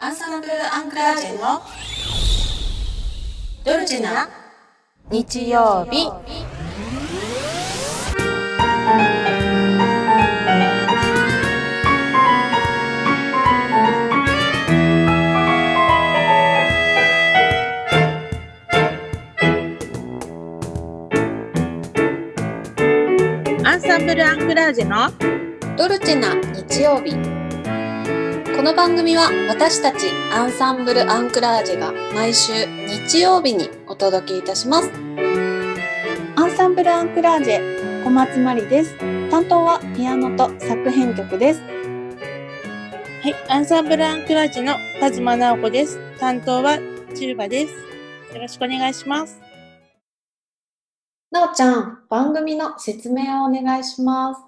アンサマブルアンクラージェのドルチェな日曜日。アンサンブルアンクラージェのドルチェな日曜日。この番組は私たちアンサンブルアンクラージェが毎週日曜日にお届けいたします。アンサンブルアンクラージェ小松まりです。担当はピアノと作編曲です。はい、アンサンブルアンクラージェの田島直子です。担当はチューバです。よろしくお願いします。なおちゃん、番組の説明をお願いします。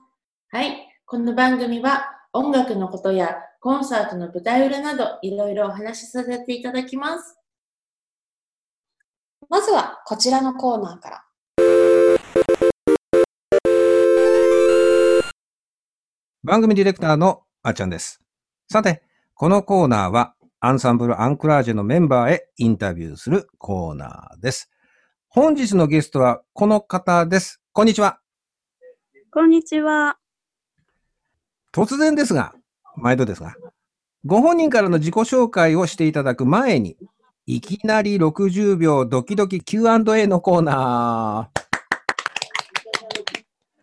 はい、この番組は音楽のことやコンサートの舞台裏などいろいろお話しさせていただきます。まずはこちらのコーナーから。番組ディレクターのあちゃんです。さて、このコーナーはアンサンブルアンクラージェのメンバーへインタビューするコーナーです。本日のゲストはこの方です。こんにちは。こんにちは。突然ですが、毎度ですが、ご本人からの自己紹介をしていただく前に、いきなり60秒ドキドキ Q&A のコーナ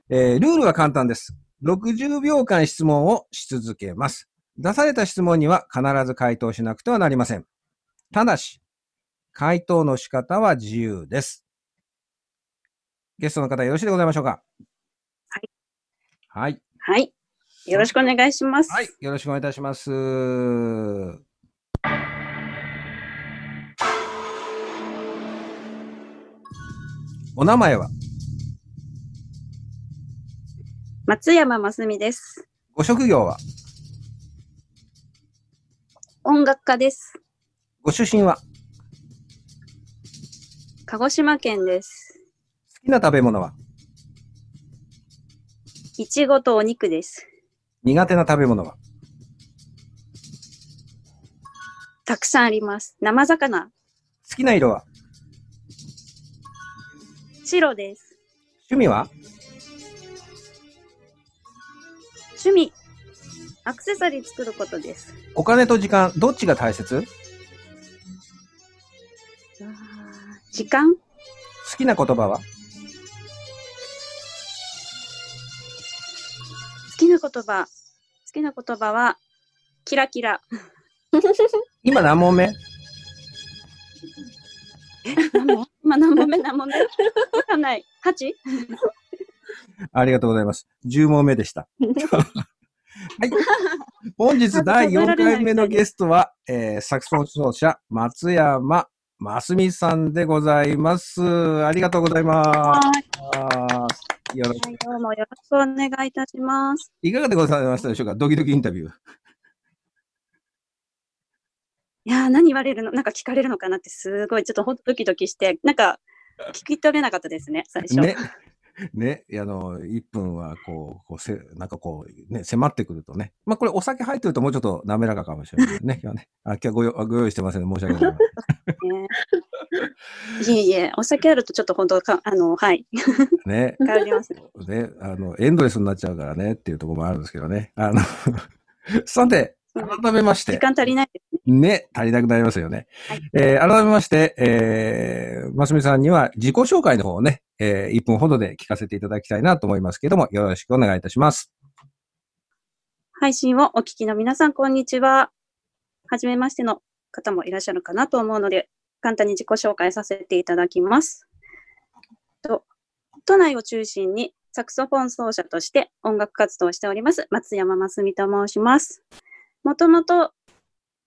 ー。ルールは簡単です。60秒間質問をし続けます。出された質問には必ず回答しなくてはなりません。ただし、回答の仕方は自由です。ゲストの方、よろしいでございましょうか。はい。はい。はい。よろしくお願いします。はい、よろしくお願いいたします。お名前は？松山真澄です。ご職業は？音楽家です。ご出身は？鹿児島県です。好きな食べ物は？いちごとお肉です。苦手な食べ物は？たくさんあります。生魚。好きな色は？白です。趣味は？趣味、アクセサリー作ることです。お金と時間、どっちが大切？時間。好きな言葉は？好きな言葉はキラキラ。今何問目？何問目？わかんない。8？ ありがとうございます。10問目でした。はい、本日第4回目のゲストは、サクソフォン奏者松山真澄さんでございます。ありがとうございます。どうもよろしくお願いいたします。いかがでございましたでしょうか、ドキドキインタビュー。いやー、何言われるの、なんか聞かれるのかなって、すごいちょっとほんとドキドキして、なんか聞き取れなかったですね、最初。ね、1分はこう迫ってくるとね、まあこれお酒入ってるともうちょっと滑らかかもしれないね。今日ね、ご用意してませんね、申し訳ない。いえ、お酒あるとちょっと本当はいね、変わりますね。ね、エンドレスになっちゃうからねっていうところもあるんですけどね。さて、改めまして、時間足りないですね。ね、足りなくなりますよね。はい、改めまして、真澄さんには自己紹介の方をね、1分ほどで聞かせていただきたいなと思いますけれども、よろしくお願いいたします。配信をお聞きの皆さん、こんにちは。はじめましての方もいらっしゃるかなと思うので、簡単に自己紹介させていただきます。都内を中心にサクソフォン奏者として音楽活動をしております、松山真澄と申します。もともと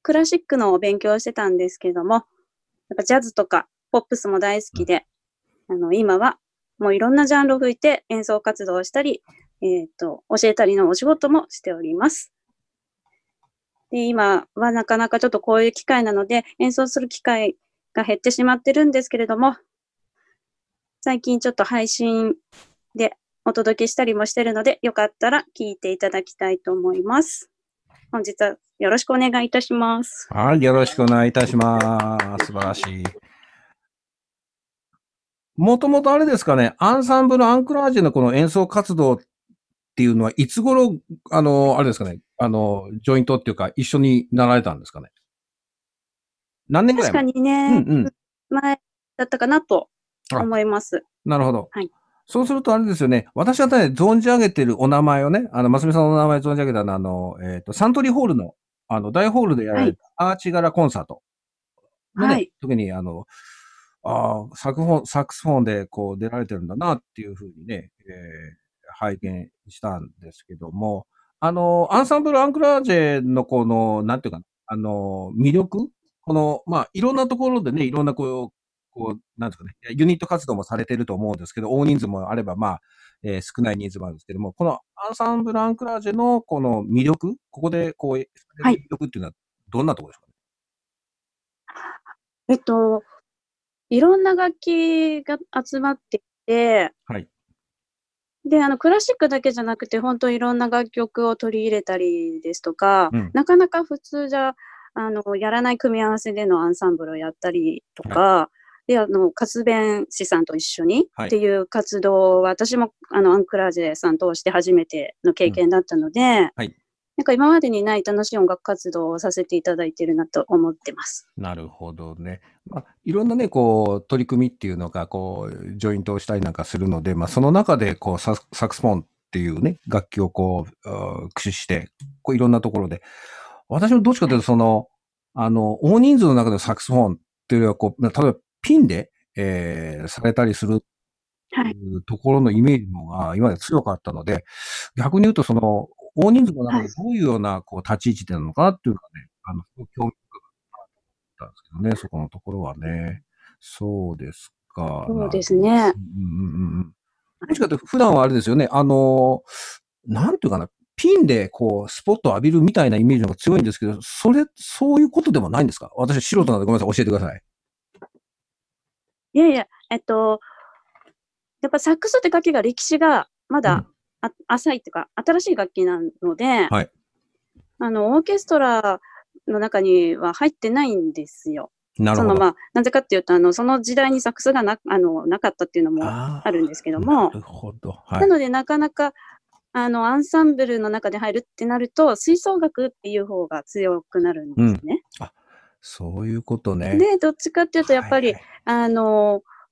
クラシックのを勉強してたんですけども、やっぱジャズとかポップスも大好きで、今はもういろんなジャンルを吹いて演奏活動をしたり、教えたりのお仕事もしております。で、今はなかなかちょっとこういう機会なので演奏する機会が減ってしまってるんですけれども、最近ちょっと配信でお届けしたりもしてるので、よかったら聞いていただきたいと思います。本日はよろしくお願いいたします。はい、よろしくお願いいたします。素晴らしい。もともとあれですかね、アンサンブルアンクラージュのこの演奏活動っていうのは、いつ頃、あれですかね、ジョイントっていうか、一緒になられたんですかね。何年ぐらい前？確かにね、うんうん、前だったかなと思います。なるほど。はい。そうするとあれですよね。私はね、存じ上げてるお名前をね、ますみさんのお名前存じ上げたのは、サントリーホールの、大ホールでやられたアーチ柄コンサートの、ね。はい。特に、サックスフォンでこう出られてるんだなっていうふうにね、拝見したんですけども、アンサンブルアンクラージェのこの、なんていうかな、魅力この、まあ、いろんなところでね、いろんなこう、なんですかね、ユニット活動もされてると思うんですけど、大人数もあれば、まあ、少ない人数もあるんですけども、このアンサンブルアンクラージェのこの魅力、ここでこう、魅力っていうのはどんなところですかね？はい、いろんな楽器が集まってきて、はい。で、クラシックだけじゃなくて、本当いろんな楽曲を取り入れたりですとか、うん、なかなか普通じゃ、やらない組み合わせでのアンサンブルをやったりとか、はい、で、活弁士さんと一緒にっていう活動は、私も、アンクラージェさん通して初めての経験だったので、うん、はい。なんか今までにない楽しい音楽活動をさせていただいているなと思ってます。なるほどね。まあ、いろんなね、こう、取り組みっていうのが、こう、ジョイントをしたりなんかするので、まあ、その中で、こう、サクスフォンっていうね、楽器をこう、駆使して、こう、いろんなところで、私もどっちかというと、その、大人数の中でのサクスフォンっていうのは、こう、例えばピンで、されたりする。はい。ところのイメージのが、今まで強かったので、逆に言うと、その、大人数の中でどういうようなこう立ち位置でなのかなっていうのがね、興味深かったんですけどね、そこのところはね。そうですか。そうですね。もしかして普段はあれですよね、なんていうかな、ピンでこう、スポットを浴びるみたいなイメージの方が強いんですけど、そういうことでもないんですか？私素人なのでごめんなさい、教えてください。いやいや、やっぱサックスって楽器が歴史がまだ、浅いっていうか、新しい楽器なので、はい、オーケストラの中には入ってないんですよ。なるほど。まあ、なぜかっていうと、その時代にサックスがなかったっていうのもあるんですけども、なるほど。はい、なので、なかなか、アンサンブルの中で入るってなると、吹奏楽っていう方が強くなるんですね。うん、あ、そういうことね。で、どっちかっていうと、やっぱり、はい、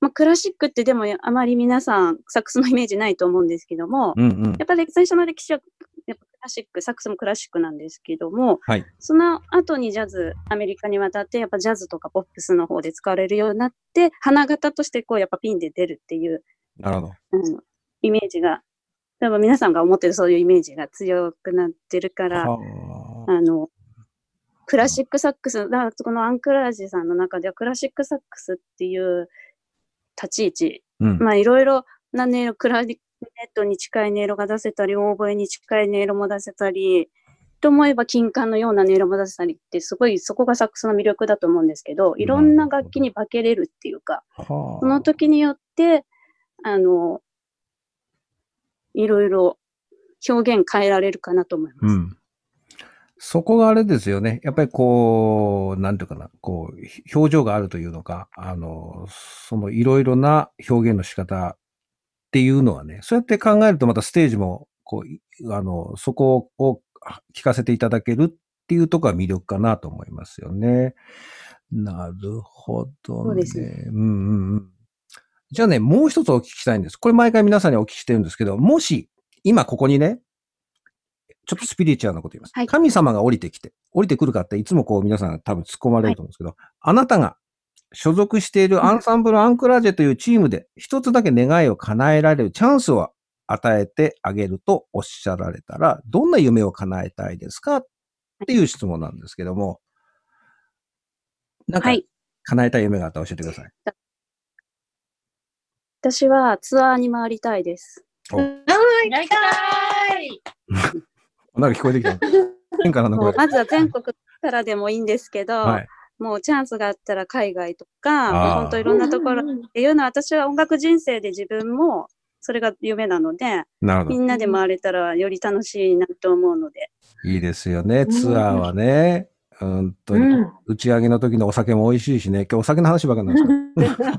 まあ、クラシックってでもあまり皆さんサックスのイメージないと思うんですけども、うんうん、やっぱり最初の歴史はやっぱクラシック、サックスもクラシックなんですけども、はい、その後にジャズ、アメリカに渡ってやっぱジャズとかポップスの方で使われるようになって、花形としてこうやっぱピンで出るっていう、なるほど、イメージが、多分皆さんが思ってるそういうイメージが強くなってるから、クラシックサックス、だからこのアンクラージェさんの中ではクラシックサックスっていう、立ち位置、まあいろいろな音色、クラリネットに近い音色が出せたり、オーボエに近い音色も出せたり、と思えば金管のような音色も出せたりって、すごいそこがサックスの魅力だと思うんですけど、いろんな楽器に化けれるっていうか、その時によって、いろいろ表現変えられるかなと思います。うん、そこがあれですよね。やっぱりこう、なんていうかな、こう、表情があるというのか、そのいろいろな表現の仕方っていうのはね、そうやって考えるとまたステージも、こう、そこを聞かせていただけるっていうところが魅力かなと思いますよね。なるほどね。そうですね。うんうんうん。じゃあね、もう一つお聞きしたいんです。これ毎回皆さんにお聞きしてるんですけど、もし、今ここにね、ちょっとスピリチュアルなこと言います。はい、神様が降りてくるかっていつもこう皆さん多分突っ込まれると思うんですけど、はい、あなたが所属しているアンサンブルアンクラージェというチームで一つだけ願いを叶えられるチャンスを与えてあげるとおっしゃられたら、どんな夢を叶えたいですかっていう質問なんですけども、なんか叶えたい夢があったら教えてください。はい、私はツアーに回りたいです。やりたいなんか聞こえてきた。変化なのか。まずは全国からでもいいんですけど、はい、もうチャンスがあったら海外とか、本当いろんなところっていうのは、私は音楽人生で自分もそれが夢なので、なるほど、みんなで回れたらより楽しいなと思うので。いいですよね、ツアーはね。本当に、うん、打ち上げの時のお酒も美味しいしね。今日お酒の話ばかりなんですけど。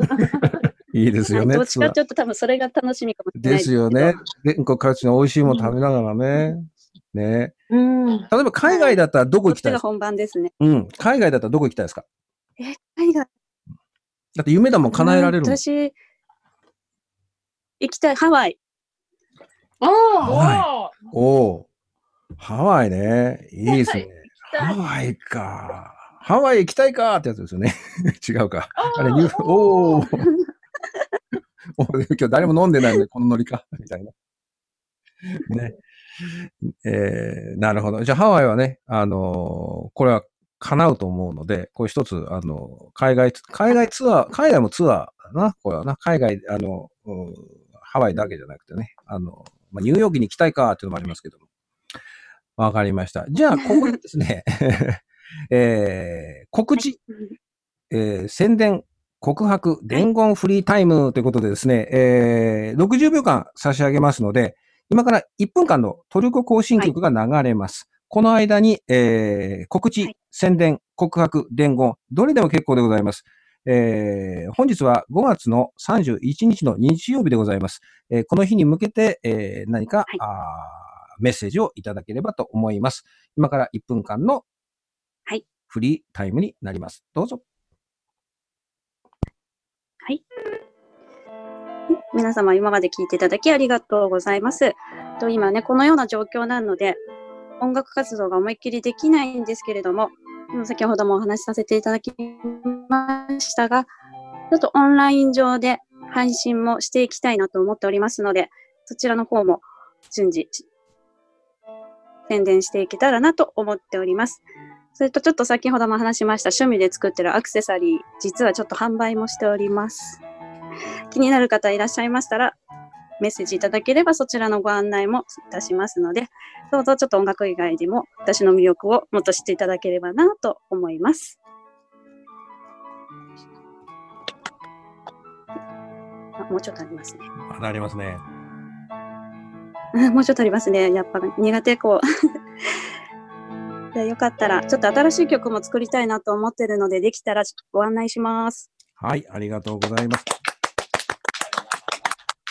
いいですよね。どっちかちょっと多分それが楽しみかもしれないですよね。全国各地の美味しいもの食べながらね。うん、ね、うん。例えば海外だったらどこ行きたいですか？こっちが本番ですね。うん。海外だったらどこ行きたいですか？海外。だって夢だもん、叶えられるもん。私、行きたい、ハワイ。ハワイね。いいですね。ハワイか。ハワイ行きたいかってやつですよね。違うか。あれ、おー。今日誰も飲んでないので、このノリか。みたいな。ね。なるほど。じゃあ、ハワイはね、これは叶うと思うので、これ一つ、海外ツアー、海外もツアーだな、これはな。海外、ハワイだけじゃなくてね、ニューヨークに行きたいかっていうのもありますけども。わかりました。じゃあ、ここでですね、告知、宣伝、告白、伝言フリータイムということでですね、60秒間差し上げますので、今から1分間のトルコ行進曲が流れます。はい、この間に、告知、宣伝、告白、伝言、どれでも結構でございます。本日は5月の31日の日曜日でございます。この日に向けて、何か、メッセージをいただければと思います。今から1分間のフリータイムになります。どうぞ。はい。皆様、今まで聞いていただきありがとうございます。今ね、このような状況なので、音楽活動が思いっきりできないんですけれども、先ほどもお話しさせていただきましたが、ちょっとオンライン上で配信もしていきたいなと思っておりますので、そちらの方も順次、宣伝していけたらなと思っております。それとちょっと先ほども話しました趣味で作ってるアクセサリー、実はちょっと販売もしております。気になる方いらっしゃいましたら、メッセージいただければそちらのご案内もいたしますので、どうぞちょっと音楽以外でも私の魅力をもっと知っていただければなと思います。もうちょっとありますね。まだありますね。もうちょっとありますね。やっぱ苦手こう。よかったらちょっと新しい曲も作りたいなと思ってるので、できたらご案内します。はい、ありがとうございます。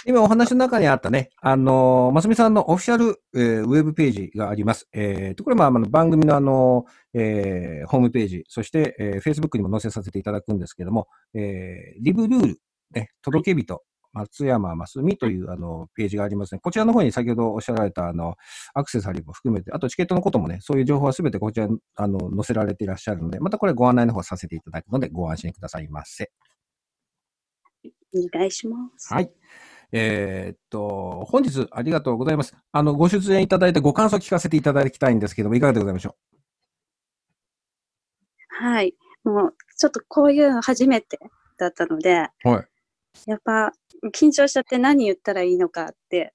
今お話の中にあったね、ますみさんのオフィシャル、ウェブページがあります。これも番組の、ホームページ、そして、Facebook にも載せさせていただくんですけども、リブルール、ね、届け人松山ますみというページがありますね。こちらの方に先ほどおっしゃられたアクセサリーも含めて、あとチケットのこともね、そういう情報はすべてこちらに載せられていらっしゃるので、またこれご案内の方させていただくのでご安心くださいませ。お願いします。はい。本日ありがとうございます。ご出演いただいてご感想聞かせていただきたいんですけども、いかがでございましょう？はい。もうちょっとこういうの初めてだったので、はい。やっぱ緊張しちゃって何言ったらいいのかって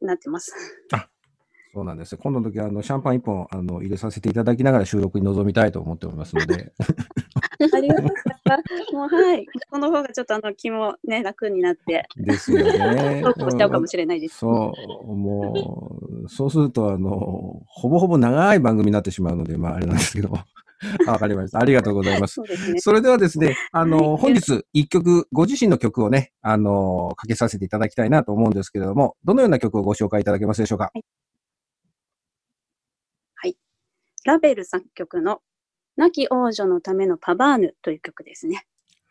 なってます。あ、そうなんですよ。今度の時はシャンパン1本入れさせていただきながら収録に臨みたいと思っておりますので。ありがとうございます。もう、はい、この方がちょっと気も、ね、楽になってですよね。そうしちゃうかもしれないです。そう、もうそうするとほぼほぼ長い番組になってしまうので、まああれなんですけども。わかりました。ありがとうございます。そうですね、それではですね、本日一曲、ご自身の曲をね、かけさせていただきたいなと思うんですけれども、どのような曲をご紹介いただけますでしょうか？はい。はい、ラベル作曲の亡き王女のためのパバーヌという曲ですね。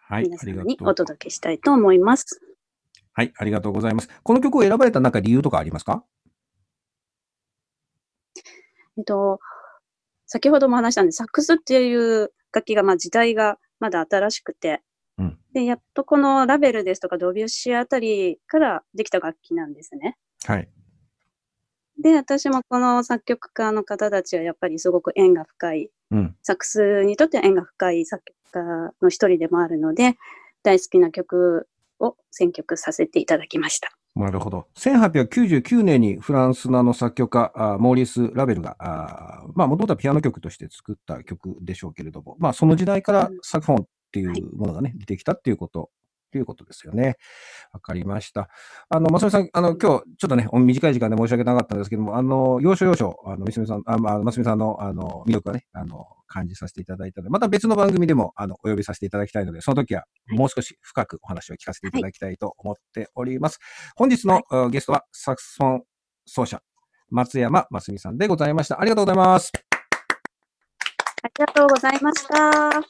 はい。皆さんにお届けしたいと思います。はい。ありがとうございます。この曲を選ばれた何か理由とかありますか？先ほども話したんで、サックスっていう楽器が、時代がまだ新しくて、うん、で、やっとこのラベルですとかドビュッシーあたりからできた楽器なんですね。はい。で、私もこの作曲家の方たちはやっぱりすごく縁が深い、うん、サックスにとって縁が深い作曲家の一人でもあるので、大好きな曲を選曲させていただきました。なるほど。1899年にフランスの作曲家、モーリス・ラベルが、もともとはピアノ曲として作った曲でしょうけれども、その時代からサクフォンっていうものがね、出てきたっていうことということですよね。わかりました。松見さん、今日、ちょっとね、短い時間で申し訳なかったんですけども、要所要所、松見さん、松見さんの、魅力はね、感じさせていただいたので、また別の番組でも、お呼びさせていただきたいので、その時は、もう少し深くお話を聞かせていただきたいと思っております。はい、本日の、ゲストは、サックスフォン奏者、松山ますみさんでございました。ありがとうございます。ありがとうございました。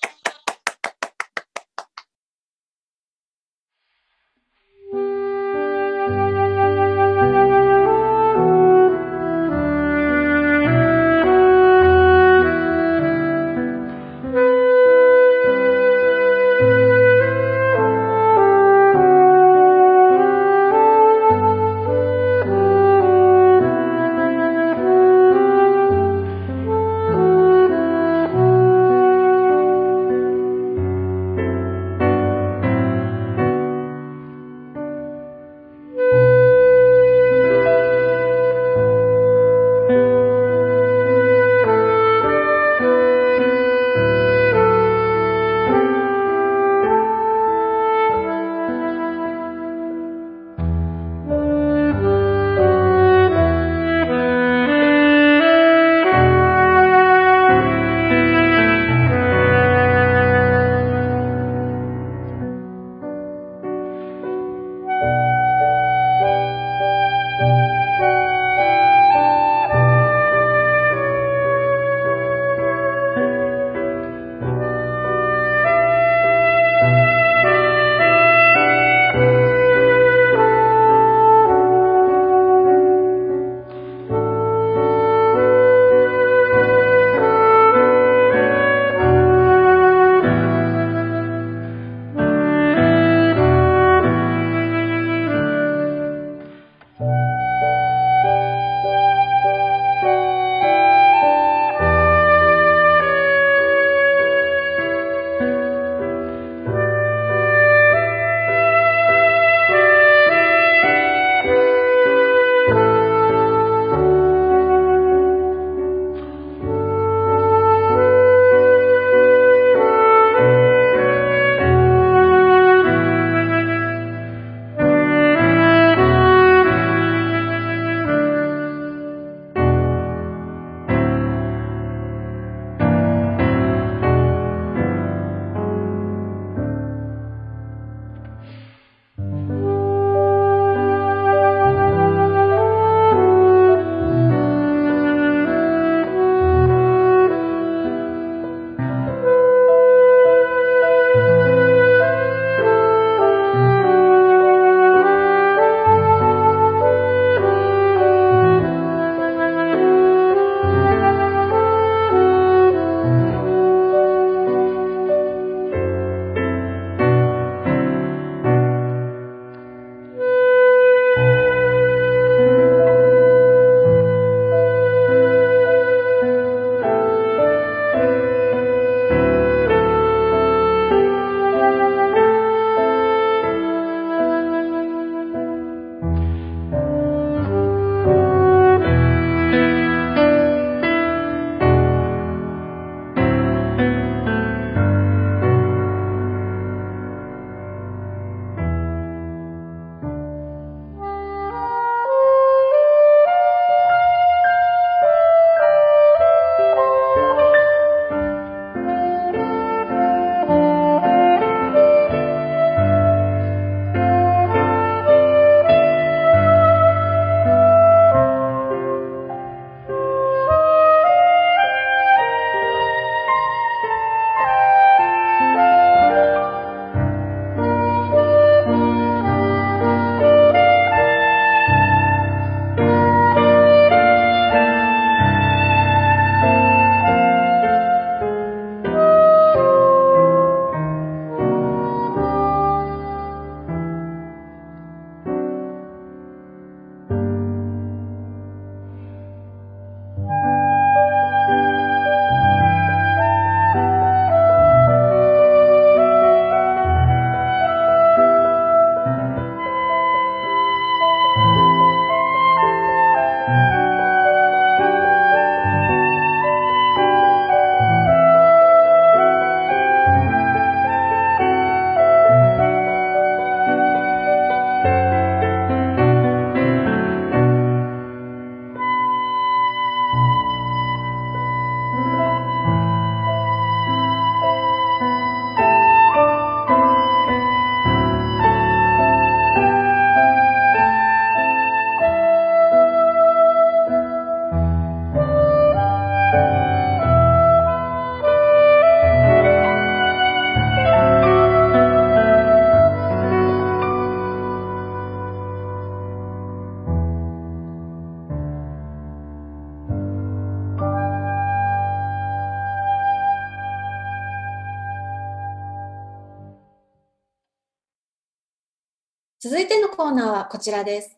続いてのコーナーはこちらです。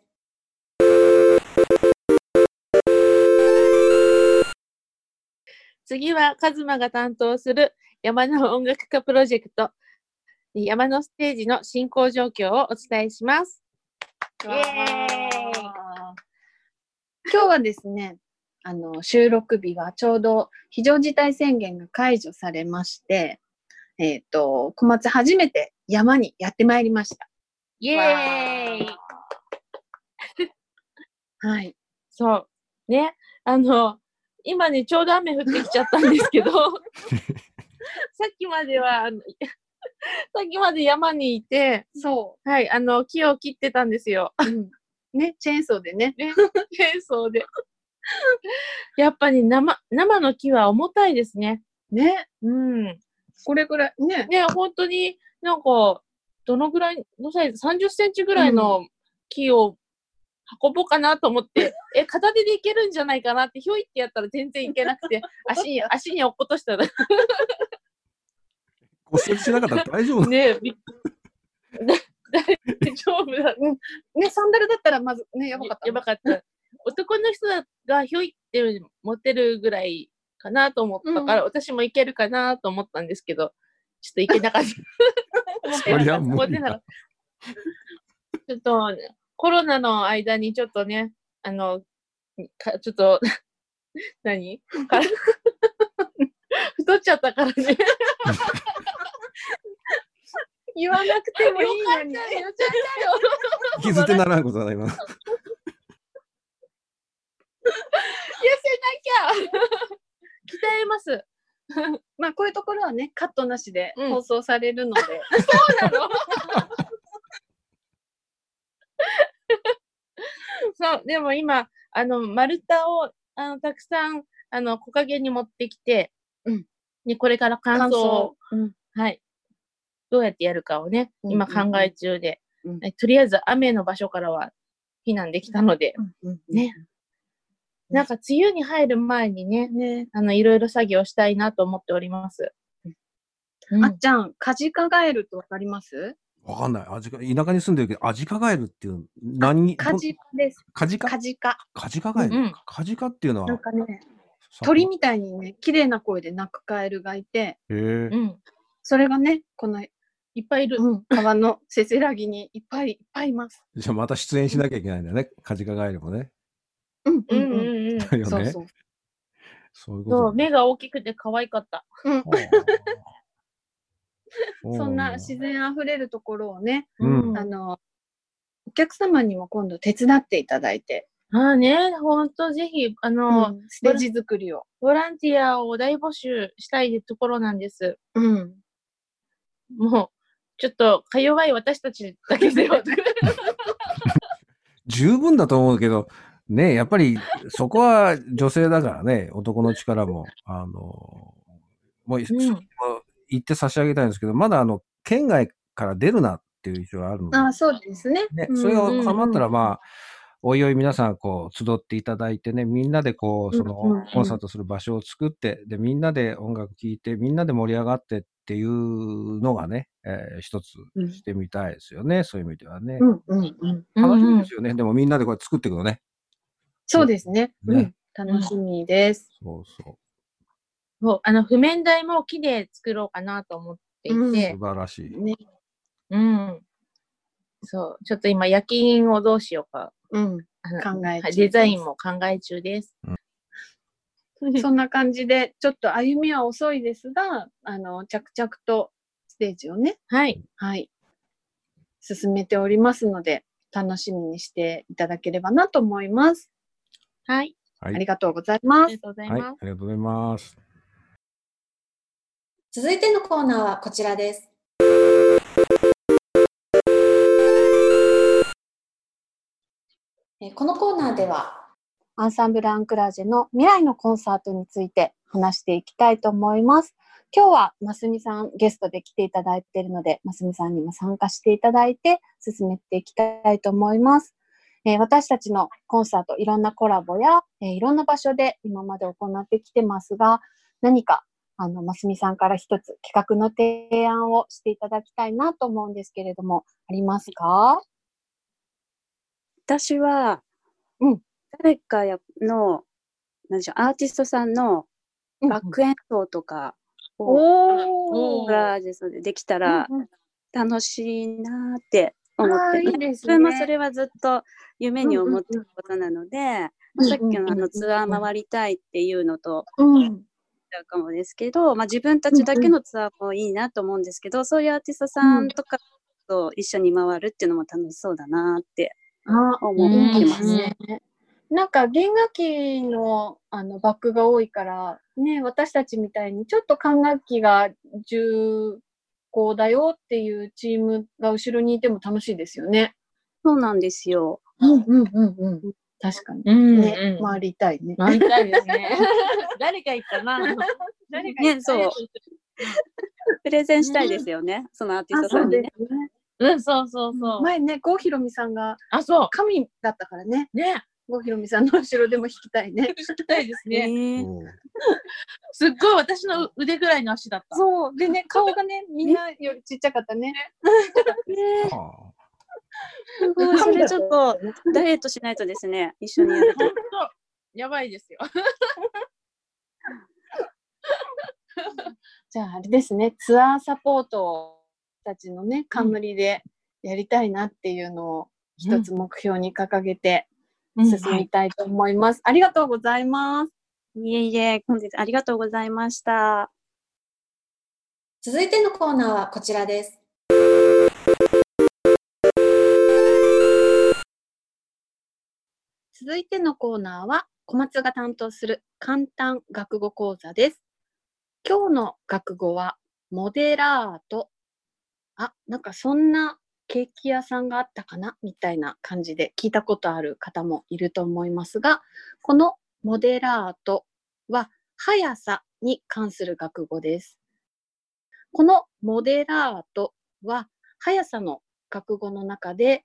次はカズマが担当する山の音楽家プロジェクト山のステージの進行状況をお伝えします。イエーイ。今日はですね、収録日はちょうど非常事態宣言が解除されまして、小松初めて山にやってまいりました。イエーイはい、そうね、今ねちょうど雨降ってきちゃったんですけどさっきまで山にいて、そう、はい、木を切ってたんですよ、うん、ね、チェーンソーでねチェーンソーでやっぱり生の木は重たいですね。ね、うん、これくらいね、ね、本当になんかどのぐらいのサイズ、30センチぐらいの木を運ぼうかなと思って、うん、片手でいけるんじゃないかなってひょいってやったら全然いけなくて足に落っことしたら骨折しなかったら大丈夫ね大丈夫だね。サンダルだったらまずね、やばかった男の人がひょいって持てるぐらいかなと思ったから、うん、私もいけるかなと思ったんですけど、ちょっといけなかった持てなかったちょっと、ね、コロナの間にちょっとね、ちょっと何太っちゃったからね言わなくてもいいのに傷ってならんことはないな痩せなきゃ鍛えますまあこういうところはねカットなしで放送されるので、うん、そうなのそう、でも今丸太をたくさん木陰に持ってきて、うん、ね、これから乾燥を、うん、はい、どうやってやるかをね、今考え中で、うんうんうん、とりあえず雨の場所からは避難できたので、うんうんうん、ね、なんか梅雨に入る前にね、ね、いろいろ作業したいなと思っております。うん、あっちゃん、カジカガエルってわかります？わかんない。田舎に住んでるけど、アジカガエルっていう何？カジカです。カジカガエル、うんうん。カジカっていうのはなんかね、鳥みたいにね、綺麗な声で鳴くカエルがいて、うん、それがね、このいっぱいいる、うん、川のせせらぎにいっぱいいます。じゃあまた出演しなきゃいけないんだよね、うん、カジカガエルもね。うんうんうんうん。だよね。そう、目が大きくて可愛かった。うん、そんな自然あふれるところをね、うん、お客様にも今度手伝っていただいて。ああね、ほんとぜひ、うん、ステージ作りを。ボランティアを大募集したいところなんです。うん。もう、ちょっと、か弱い私たちだけでは。十分だと思うけど、ね、やっぱりそこは女性だからね、男の力も、もう行って差し上げたいんですけど、まだ県外から出るなっていう一応あるので、あ、そうですね。ね、それを収まったら、まあ、うんうん、おいおい皆さんこう集っていただいてね、みんなでこうそのコンサートする場所を作って、でみんなで音楽聴いて、みんなで盛り上がってっていうのがね、一つしてみたいですよね、うん、そういう意味ではね。楽しみですよね。でもみんなでこれ作っていくのね。そうです ね、うん、楽しみです。そう譜面台も木で作ろうかなと思っていて、うん、素晴らしい、ね、うん、そう、ちょっと今焼き印をどうしようか、うん、考え中です。デザインも考え中です、うん、そんな感じでちょっと歩みは遅いですが着々とステージをね、はいはい、進めておりますので楽しみにしていただければなと思います。はい、はい、ありがとうございます。ありがとうございます。はい、ありがとうございます。続いてのコーナーはこちらです。このコーナーではアンサンブルアンクラージェの未来のコンサートについて話していきたいと思います。今日はますみさんゲストで来ていただいているので、ますみさんにも参加していただいて進めていきたいと思います。私たちのコンサート、いろんなコラボや、いろんな場所で今まで行ってきてますが、何かますみさんから一つ企画の提案をしていただきたいなと思うんですけれども、ありますか？私は、うん、誰かの何でしょうアーティストさんのバック演奏とかをできたら楽しいなって思って、うんうん、いいですね、それもそれはずっと夢に思ってることなので、うんうんうん、さっきのツアー回りたいっていうのと、うん、かもですけど、まあ、自分たちだけのツアーもいいなと思うんですけど、うん、そういうアーティストさんとかと一緒に回るっていうのも楽しそうだなって思ってますね。なんか弦楽器 のバックが多いから、ね、私たちみたいにちょっと管楽器が重厚だよっていうチームが後ろにいても楽しいですよね。そうなんですよ。うんうんうんうん。確かに、うんうんね、回りたいね。回りたいですね。誰か行ったな。誰か行ったね。そう。プレゼンしたいですよね。うん、そのアーティストさんにね。うん、そうそうそう。前ね、郷ひろみさんが神だったからね。ね。郷ひろみさんの後ろでも弾きたいね。弾きたいですね。すっごい私の腕ぐらいの足だった。そう。でね、顔がね、みんなよりちっちゃかったね。ね。すごい、それちょっとダイエットしないとですね、一緒にやると。やばいですよ。じゃああれですね、ツアーサポートたちのね、冠でやりたいなっていうのを一つ目標に掲げて進みたいと思います。うんうん、はい、ありがとうございます。いえいえ、本日ありがとうございました。続いてのコーナーはこちらです。続いてのコーナーは小松が担当する簡単学語講座です。今日の学語はモデラート。あ、なんかそんなケーキ屋さんがあったかなみたいな感じで聞いたことある方もいると思いますが、このモデラートは速さに関する学語です。このモデラートは速さの学語の中で、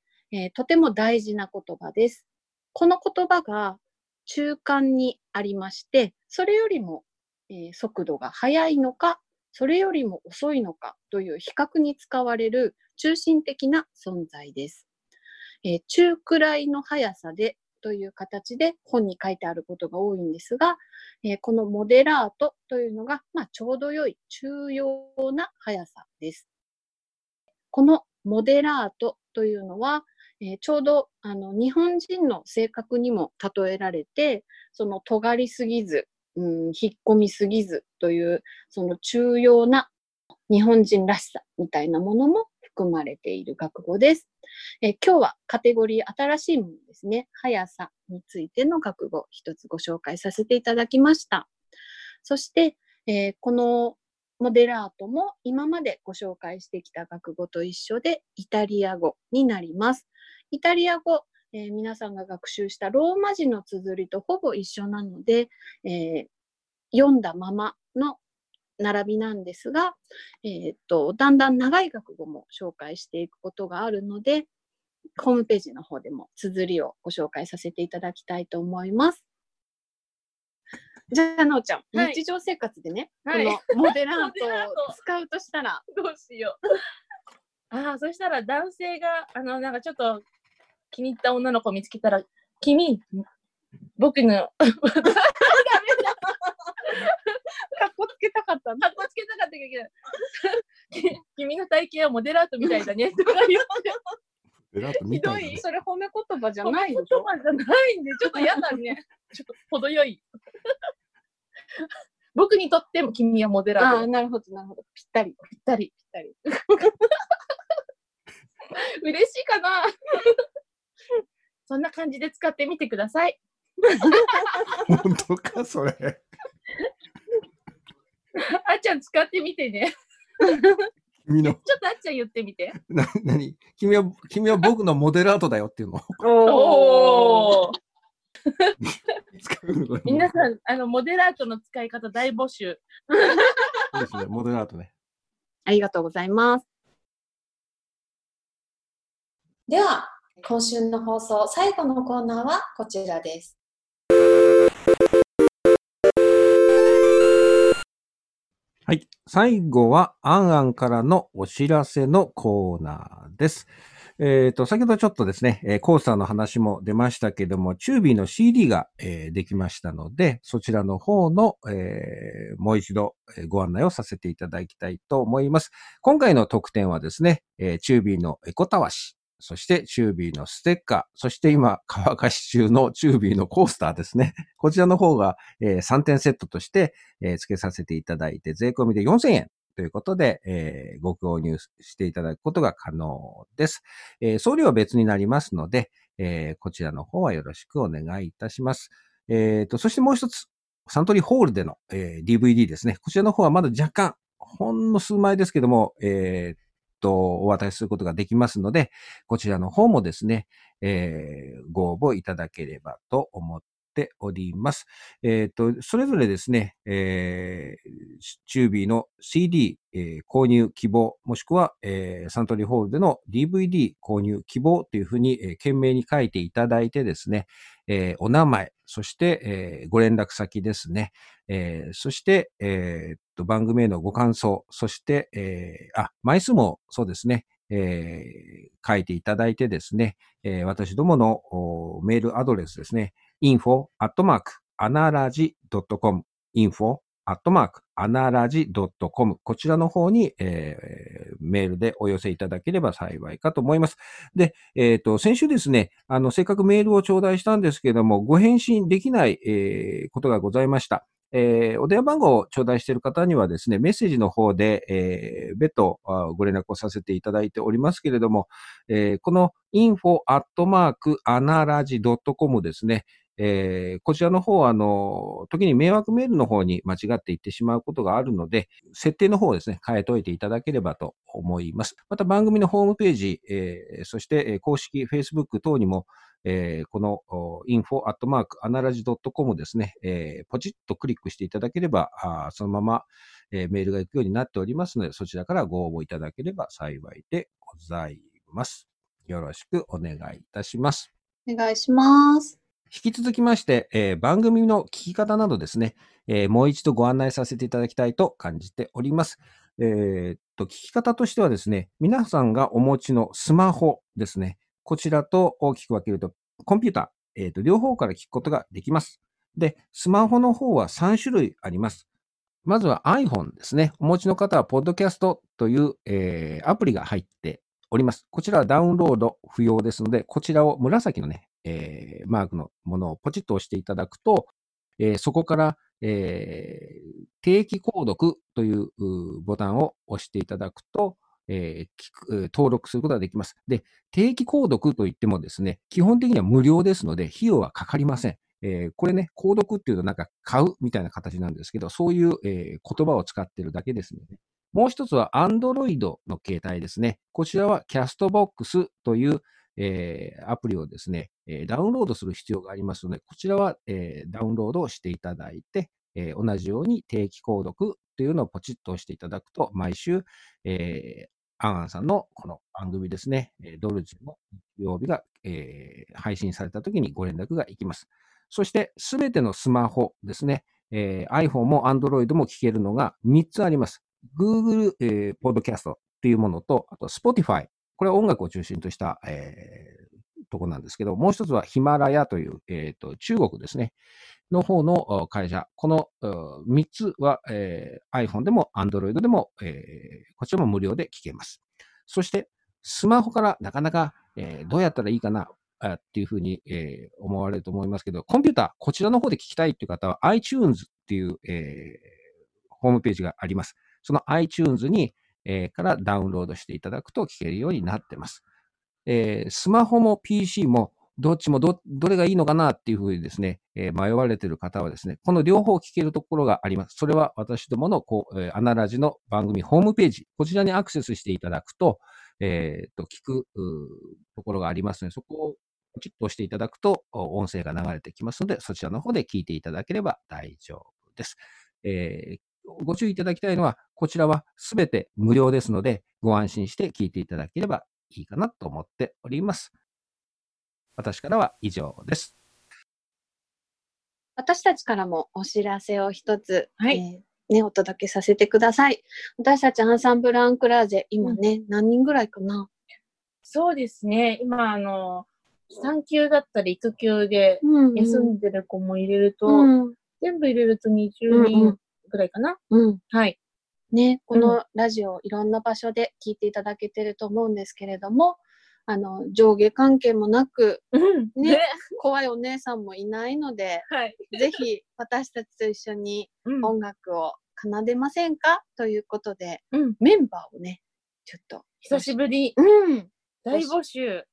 とても大事な言葉です。この言葉が中間にありまして、それよりも速度が速いのか、それよりも遅いのかという比較に使われる中心的な存在です。中くらいの速さでという形で本に書いてあることが多いんですが、このモデラートというのが、まあ、ちょうど良い中庸な速さです。このモデラートというのは、ちょうど日本人の性格にも例えられて、その尖りすぎず、引っ込みすぎずというその中庸な日本人らしさみたいなものも含まれている学語です。今日はカテゴリー新しいものですね、速さについての学語を一つご紹介させていただきました。そして、このモデラートも今までご紹介してきた学語と一緒でイタリア語になります。イタリア語、皆さんが学習したローマ字の綴りとほぼ一緒なので、読んだままの並びなんですが、だんだん長い学語も紹介していくことがあるので、ホームページの方でも綴りをご紹介させていただきたいと思います。じゃあ、なおちゃん、はい、日常生活でね、はい、このモデラートを使うとしたらどうしよう。ああ、そしたら男性がなんかちょっと気に入った女の子を見つけたら、君、僕のダメだ。格好つけたかった。格好つけたかったけど、君の体型はモデラートみたいだねとか言って。ひどい、それ褒め言葉じゃないでしょ。褒め言葉じゃないんで、ちょっと嫌だね。ちょっと程よい。僕にとっても君はモデラート。ああ、なるほどなるほど。ぴったりぴったりぴったり。嬉しいかな。そんな感じで使ってみてください。本当かそれ。あっちゃん使ってみてね。君のちょっとあっちゃん言ってみて。何？君は僕のモデラートだよっていうの。おお。皆さんモデラートの使い方大募集。そうですね、モデラートね。ありがとうございます。では今週の放送最後のコーナーはこちらです。はい、最後はアンアンからのお知らせのコーナーです。先ほどちょっとですね、コースターの話も出ましたけども、チュービーの CD が、できましたので、そちらの方の、もう一度ご案内をさせていただきたいと思います。今回の特典はですね、チュービーのエコたわし、そしてチュービーのステッカー、そして今乾かし中のチュービーのコースターですね。こちらの方が、3点セットとして、付けさせていただいて、税込みで4000円。ということで、ご購入していただくことが可能です。送料は別になりますので、こちらの方はよろしくお願いいたします。そしてもう一つ、サントリーホールでの、DVD ですね。こちらの方はまだ若干、ほんの数枚ですけども、お渡しすることができますので、こちらの方もですね、ご応募いただければと思っております。それぞれですね、チュービーの CD、購入希望、もしくは、サントリーホールでの DVD 購入希望というふうに、懸命に書いていただいてですね、お名前、そして、ご連絡先ですね、そして、番組へのご感想、そして、枚数もそうですね、書いていただいてですね、私どものメールアドレスですね、info@anaraji.com、info@anaraji.com、こちらの方に、メールでお寄せいただければ幸いかと思います。で、先週ですね、せっかくメールを頂戴したんですけれども、ご返信できない、ことがございました。お電話番号を頂戴している方にはですね、メッセージの方で、別途ご連絡をさせていただいておりますけれども、この info@anaraji.com ですね、こちらの方は、時に迷惑メールの方に間違っていってしまうことがあるので、設定の方をですね、変えといていただければと思います。また番組のホームページ、そして公式 Facebook 等にも、この info@anaraji.com ですね、ポチッとクリックしていただければ、そのまま、メールが行くようになっておりますので、そちらからご応募いただければ幸いでございます。よろしくお願いいたします。お願いします。引き続きまして、番組の聞き方などですね、もう一度ご案内させていただきたいと感じております。聞き方としてはですね、皆さんがお持ちのスマホですね、こちらと大きく分けると、コンピューター、両方から聞くことができます。で、スマホの方は3種類あります。まずは iPhone ですね。お持ちの方は、ポッドキャストという、アプリが入っております。こちらはダウンロード不要ですので、こちらを紫のね、マークのものをポチッと押していただくと、そこから、定期購読というボタンを押していただくと、登録することができます。で、定期購読といってもですね、基本的には無料ですので、費用はかかりません。これね、購読っていうとなんか買うみたいな形なんですけど、そういう、言葉を使ってるだけですので、もう一つは Android の携帯ですね。こちらは Castbox という、アプリをですね、ダウンロードする必要がありますので、こちらは、ダウンロードをしていただいて、同じように定期購読というのをポチッと押していただくと、毎週、アンアンさんのこの番組ですね、ドルジの曜日が、配信されたときにご連絡がいきます。そして、すべてのスマホですね、iPhone も Android も聞けるのが3つあります。Google、Podcast というものと、あと Spotify。これは音楽を中心とした、とこなんですけど、もう一つはヒマラヤという、中国ですね、の方の会社。この3つは、iPhone でも Android でも、こちらも無料で聞けます。そして、スマホからなかなか、どうやったらいいかなっていうふうに、思われると思いますけど、コンピューター、こちらの方で聞きたいという方は iTunes っていう、ホームページがあります。その iTunes に、からダウンロードしていただくと聞けるようになっています。スマホも PC もどっちも どれがいいのかなっていうふうにですね、迷われている方はですね、この両方聞けるところがあります。それは私どものアナラジの番組ホームページ、こちらにアクセスしていただくと、聞くところがありますので、そこをポチッと押していただくと音声が流れてきますので、そちらの方で聞いていただければ大丈夫です。ご注意いただきたいのは、こちらはすべて無料ですので、ご安心して聞いていただければいいかなと思っております。私からは以上です。私たちからもお知らせを一つ、お届けさせてください。私たちアンサンブル・アンクラージェ、今ね、何人ぐらいかなそうですね。今、産休だったり育休で休んでる子も入れると、うん、全部入れると20人ぐらいかな。うんうん、はい。ね、このラジオをいろんな場所で聞いていただけてると思うんですけれども、上下関係もなく、うんねね、怖いお姉さんもいないので、はい、ぜひ私たちと一緒に音楽を奏でませんか、ということで、うん、メンバーをね、ちょっと久しぶり、うん、大募集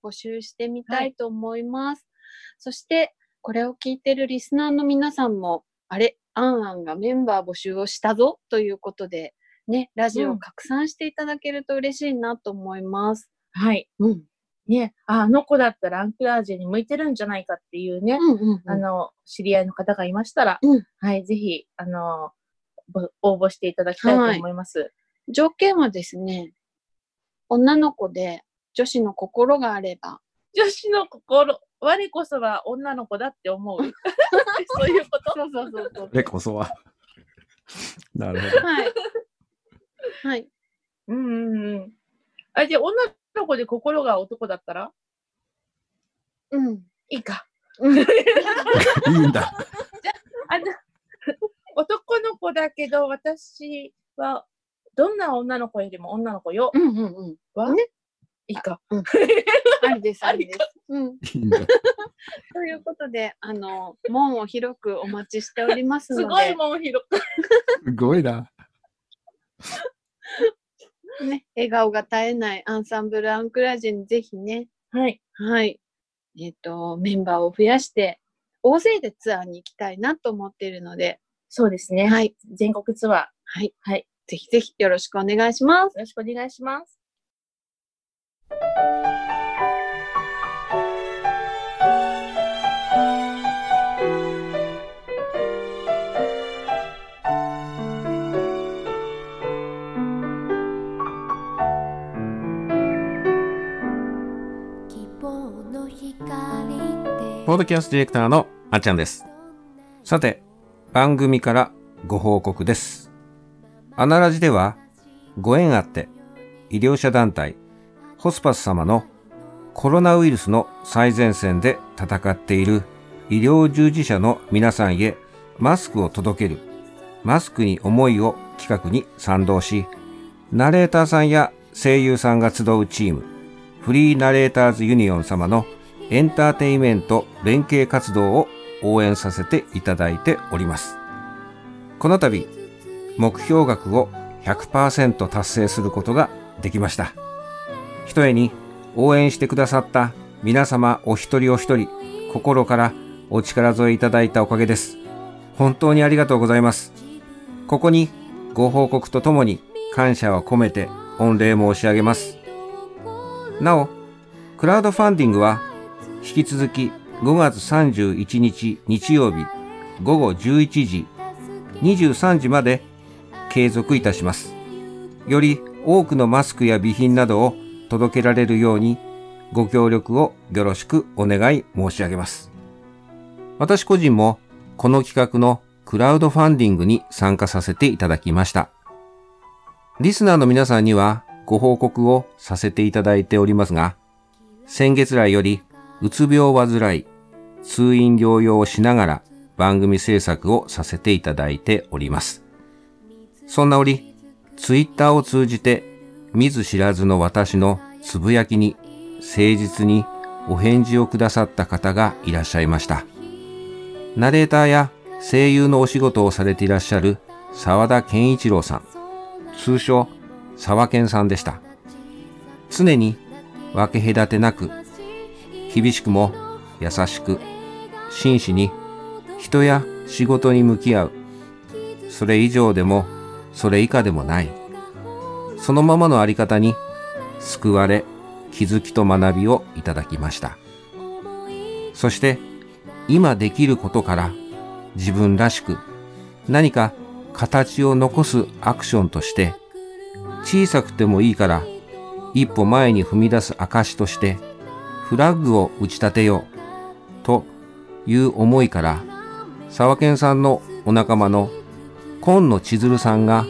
してみたいと思います、はい、そしてこれを聞いてるリスナーの皆さんも、あれ、アンアンがメンバー募集をしたぞということでね、ラジオを拡散していただけると嬉しいなと思います、うん、はい、うんね、あの子だったらアンクラージェに向いてるんじゃないかっていうね、うんうんうん、知り合いの方がいましたら、うん、はい、ぜひ応募していただきたいと思います、はい、条件はですね、女の子で女子の心があれば、女子の心、我こそは女の子だって思うそういうことそうそうそうそう、我こそはなるほど、はいはい、うんうん、あ、じゃあ女の子で心が男だったら、うん、いいか、うん、いいんだ。じゃあ男の子だけど私はどんな女の子よりも女の子よ、うんうんうん、は、ね、いいか、うん、ありですありです、うん、ということで門を広くお待ちしておりますので、すごい門広くすごいなね、笑顔が絶えないアンサンブルアンクラージェにぜひね、はいはい、メンバーを増やして大勢でツアーに行きたいなと思っているので、そうですね、はい、全国ツアー、はいはい、ぜひぜひよろしくお願いします。よろしくお願いします。ポッドキャストディレクターのあっちゃんです。さて、番組からご報告です。アナラジでは、ご縁あって医療者団体ホスパス様のコロナウイルスの最前線で戦っている医療従事者の皆さんへマスクを届ける、マスクに思いを企画に賛同し、ナレーターさんや声優さんが集うチーム、フリーナレーターズユニオン様のエンターテイメント連携活動を応援させていただいております。この度、目標額を 100% 達成することができました。ひとえに応援してくださった皆様お一人お一人、心からお力添えいただいたおかげです。本当にありがとうございます。ここにご報告とともに感謝を込めて御礼申し上げます。なお、クラウドファンディングは引き続き5月31日日曜日午後11時、23時まで継続いたします。より多くのマスクや備品などを届けられるようにご協力をよろしくお願い申し上げます。私個人もこの企画のクラウドファンディングに参加させていただきました。リスナーの皆さんにはご報告をさせていただいておりますが、先月来よりうつ病を患い、通院療養をしながら番組制作をさせていただいております。そんな折、ツイッターを通じて見ず知らずの私のつぶやきに誠実にお返事をくださった方がいらっしゃいました。ナレーターや声優のお仕事をされていらっしゃる沢田健一郎さん、通称沢健さんでした。常に分け隔てなく、厳しくも優しく、真摯に人や仕事に向き合う。それ以上でもそれ以下でもない。そのままのあり方に救われ、気づきと学びをいただきました。そして今できることから自分らしく何か形を残すアクションとして、小さくてもいいから一歩前に踏み出す証として、フラッグを打ち立てようという思いから、沢健さんのお仲間の今野千鶴さんが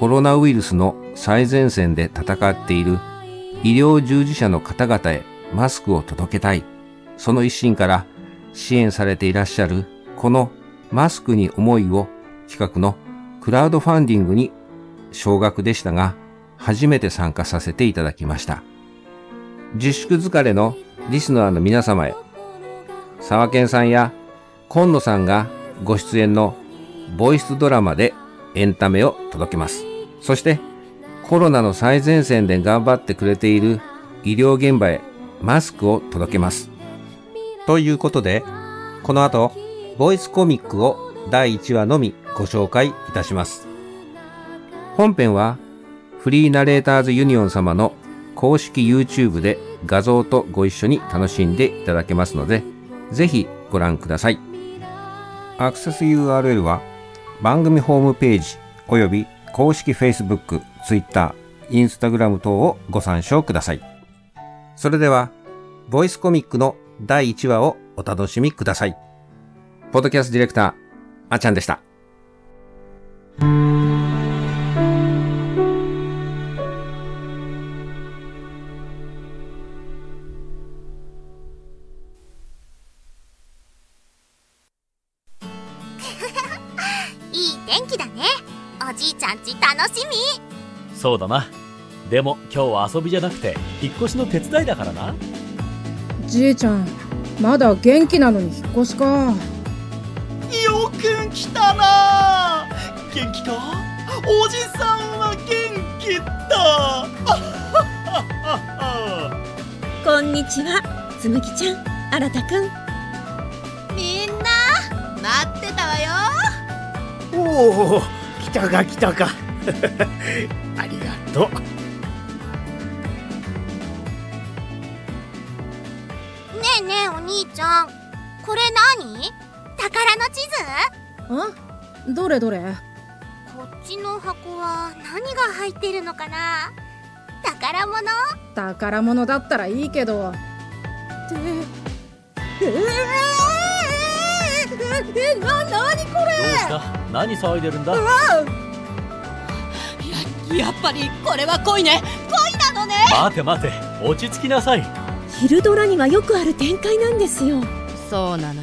コロナウイルスの最前線で戦っている医療従事者の方々へマスクを届けたい、その一心から支援されていらっしゃるこのマスクに思いを企画のクラウドファンディングに少額でしたが初めて参加させていただきました。自粛疲れのリスナーの皆様へ、沢健さんや今野さんがご出演のボイスドラマでエンタメを届けます。そしてコロナの最前線で頑張ってくれている医療現場へマスクを届けます。ということで、この後ボイスコミックを第1話のみご紹介いたします。本編はフリーナレーターズユニオン様の公式 YouTube で画像とご一緒に楽しんでいただけますので、ぜひご覧ください。アクセス URL は番組ホームページおよび公式 Facebook、Twitter、Instagram 等をご参照ください。それではボイスコミックの第1話をお楽しみください。ポッドキャストディレクターあちゃんでした。そうだな。でも今日は遊びじゃなくて引っ越しの手伝いだからな。じいちゃんまだ元気なのに引っ越しか。よく来たな。元気か。おじさんは元気だ。こんにちは、つむきちゃん、あらたくん。みんな待ってたわよ。おお、来たか来たか。ありがとう。ねえねえお兄ちゃん、これ何？宝の地図？ん？どれどれ？こっちの箱は何が入ってるのかな？宝物？宝物だったらいいけど。何これ？どうした？何騒いでるんだ？やっぱりこれは恋ね。恋なのね。待て待て、落ち着きなさい。昼ドラにはよくある展開なんですよ。そうなの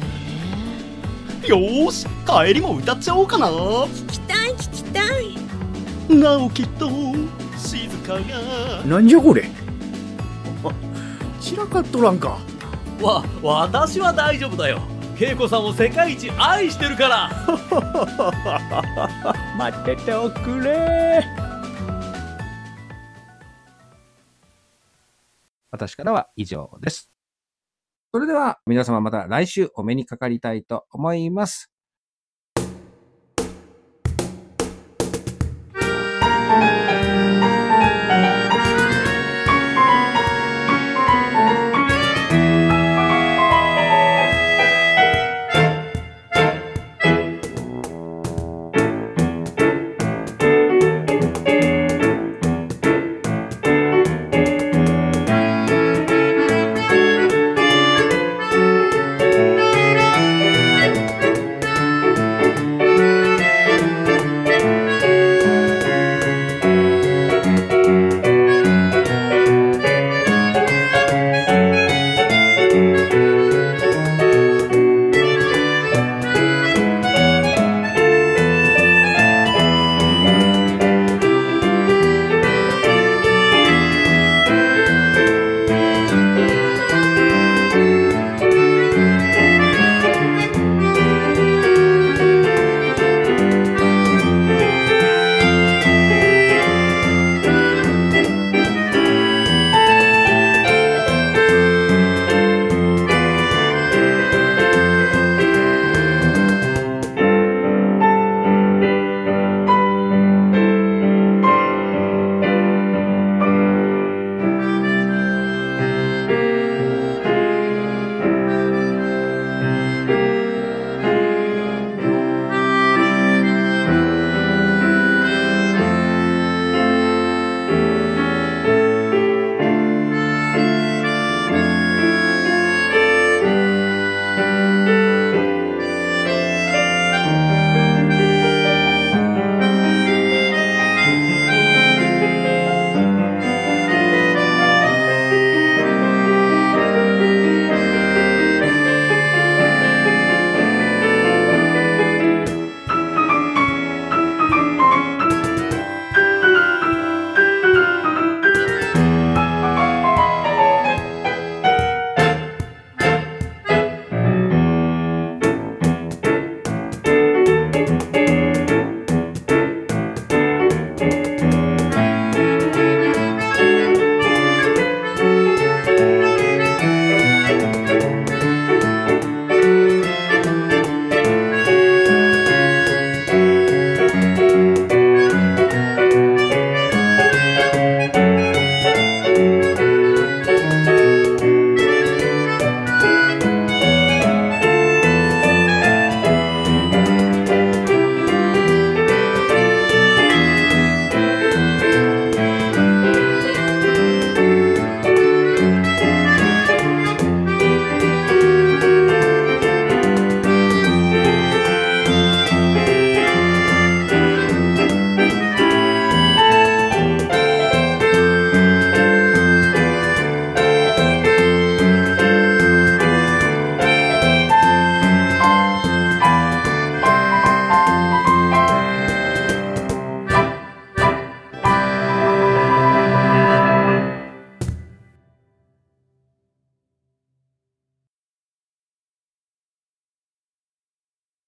よね。よーし、帰りも歌っちゃおうかな。聞きたい聞きたい。なおきっと静かが。なんじゃこれ。散らかっとらんか。私は大丈夫だよ。恵子さんを世界一愛してるから。待ってておくれ。私からは以上です。それでは皆様また来週お目にかかりたいと思います。